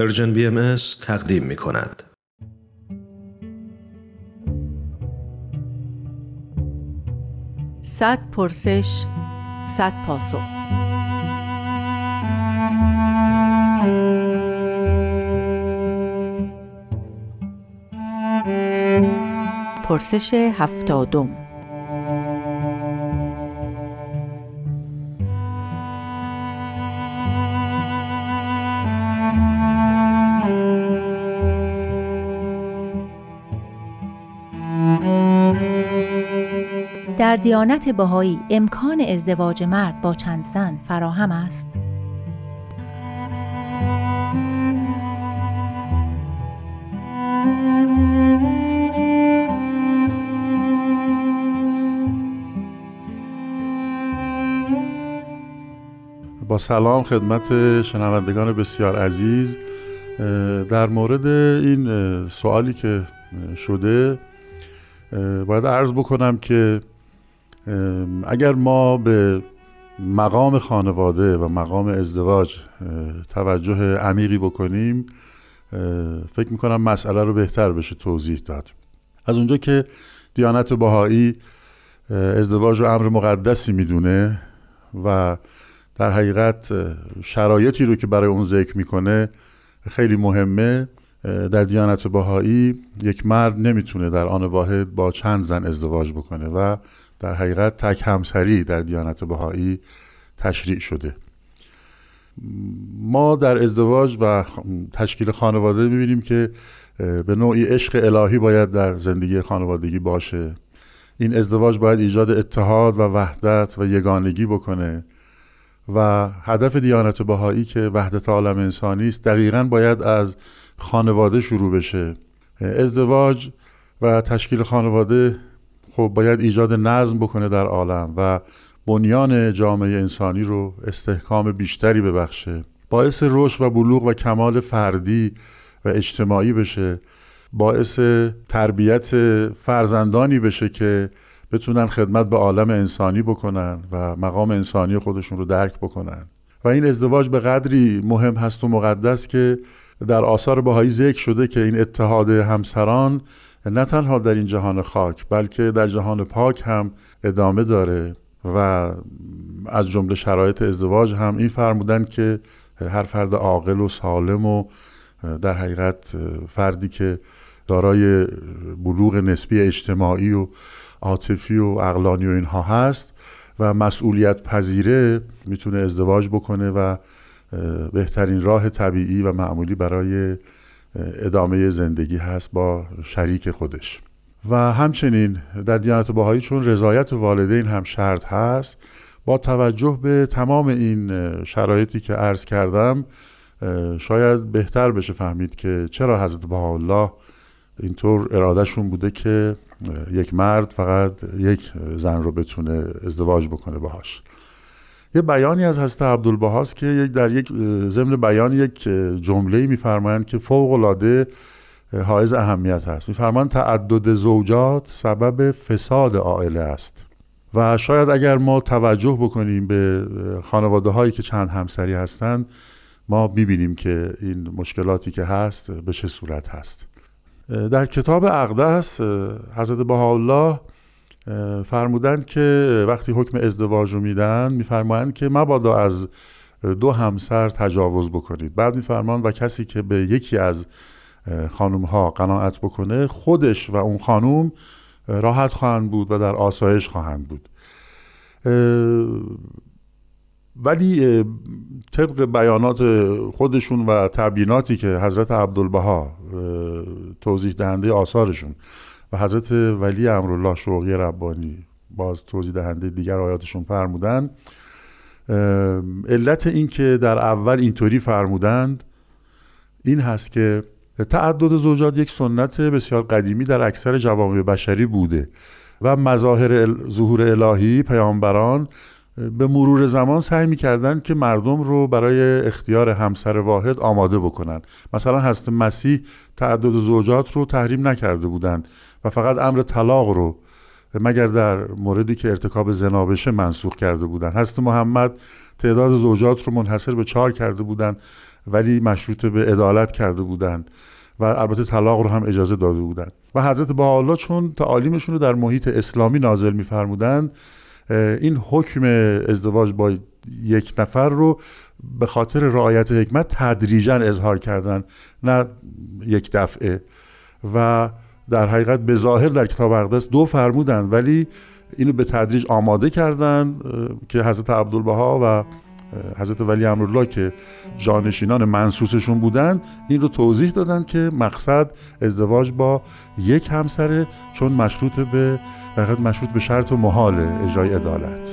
ارژن بی ام اس تقدیم می کند. صد پرسش، صد پاسخ. پرسش 70. در دیانت بهایی امکان ازدواج مرد با چند زن فراهم است؟ با سلام خدمت شنوندگان بسیار عزیز. در مورد این سوالی که شده باید عرض بکنم که اگر ما به مقام خانواده و مقام ازدواج توجه عمیقی بکنیم فکر میکنم مسئله رو بهتر بشه توضیح داد. از اونجا که دیانت بهایی ازدواج رو امر مقدسی میدونه و در حقیقت شرایطی رو که برای اون ذکر میکنه خیلی مهمه، در دیانت بهایی یک مرد نمیتونه در آن واحد با چند زن ازدواج بکنه و در حقیقت تک همسری در دیانت بهایی تشریع شده. ما در ازدواج و تشکیل خانواده میبینیم که به نوعی عشق الهی باید در زندگی خانوادگی باشه. این ازدواج باید ایجاد اتحاد و وحدت و یگانگی بکنه و هدف دیانت بهایی که وحدت عالم انسانی است دقیقاً باید از خانواده شروع بشه. ازدواج و تشکیل خانواده خب باید ایجاد نظم بکنه در عالم و بنیان جامعه انسانی رو استحکام بیشتری ببخشه، باعث رشد و بلوغ و کمال فردی و اجتماعی بشه، باعث تربیت فرزندانی بشه که بتونن خدمت به عالم انسانی بکنن و مقام انسانی خودشون رو درک بکنن. و این ازدواج به قدری مهم هست و مقدس که در آثار بهایی ذکر شده که این اتحاد همسران نه تنها در این جهان خاک بلکه در جهان پاک هم ادامه داره و از جمله شرایط ازدواج هم این فرمودن که هر فرد عاقل و سالم و در حقیقت فردی که دارای بلوغ نسبی اجتماعی و عاطفی و عقلانی و اینها هست و مسئولیت پذیره میتونه ازدواج بکنه و بهترین راه طبیعی و معمولی برای ادامه زندگی هست با شریک خودش. و همچنین در دیانت بهایی چون رضایت والدین هم شرط هست، با توجه به تمام این شرایطی که عرض کردم شاید بهتر بشه فهمید که چرا حضرت بهاءالله اینطور ارادهشون بوده که یک مرد فقط یک زن رو بتونه ازدواج بکنه باهاش. یه بیانی از حضرت عبدالبها است که در یک ضمن بیان یک جمله‌ای می‌فرمایند که فوق‌العاده حائز اهمیت هست. می‌فرمایند تعدد زوجات سبب فساد عائله است. و شاید اگر ما توجه بکنیم به خانواده‌هایی که چند همسری هستند ما می‌بینیم که این مشکلاتی که هست به چه صورت هست. در کتاب اقدس حضرت بهاءالله فرمودند که وقتی حکم ازدواج رو میدن میفرمایند که مبادا از دو همسر تجاوز بکنید. بعد میفرمایند و کسی که به یکی از خانم‌ها قناعت بکنه خودش و اون خانم راحت خواهند بود و در آسایش خواهند بود. ولی طبق بیانات خودشون و تبییناتی که حضرت عبدالبها توضیح دهنده آثارشون و حضرت ولی امرالله شوقی ربانی باز توضیح دهنده دیگر آیاتشون فرمودند، علت این که در اول اینطوری فرمودند این هست که تعدد زوجات یک سنت بسیار قدیمی در اکثر جوامع بشری بوده و مظاهر ظهور الهی پیامبران به مرور زمان سعی می‌کردند که مردم رو برای اختیار همسر واحد آماده بکنن. مثلا حضرت مسیح تعدد زوجات رو تحریم نکرده بودند و فقط امر طلاق رو مگر در موردی که ارتکاب زنا بشه منسوخ کرده بودند. حضرت محمد تعداد زوجات رو منحصر به 4 کرده بودند ولی مشروط به عدالت کرده بودند و البته طلاق رو هم اجازه داده بودند. و حضرت بهاءالله چون تعالیمشون رو در محیط اسلامی نازل می‌فرمودند، این حکم ازدواج با یک نفر رو به خاطر رعایت حکمت تدریجاً اظهار کردن، نه یک دفعه. و در حقیقت به ظاهر در کتاب اقدس 2 فرمودن ولی اینو به تدریج آماده کردن که حضرت عبدالبها و حضرت ولی امرالله که جانشینان منسوسشون بودن این رو توضیح دادن که مقصد ازدواج با یک همسره، چون مشروط به شرط و محال اجرای عدالت.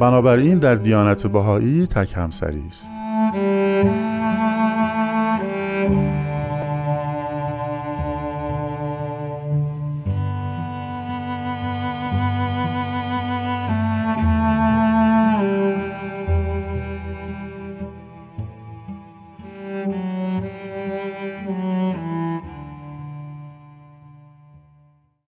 بنابراین در دیانت بهایی تک همسری است.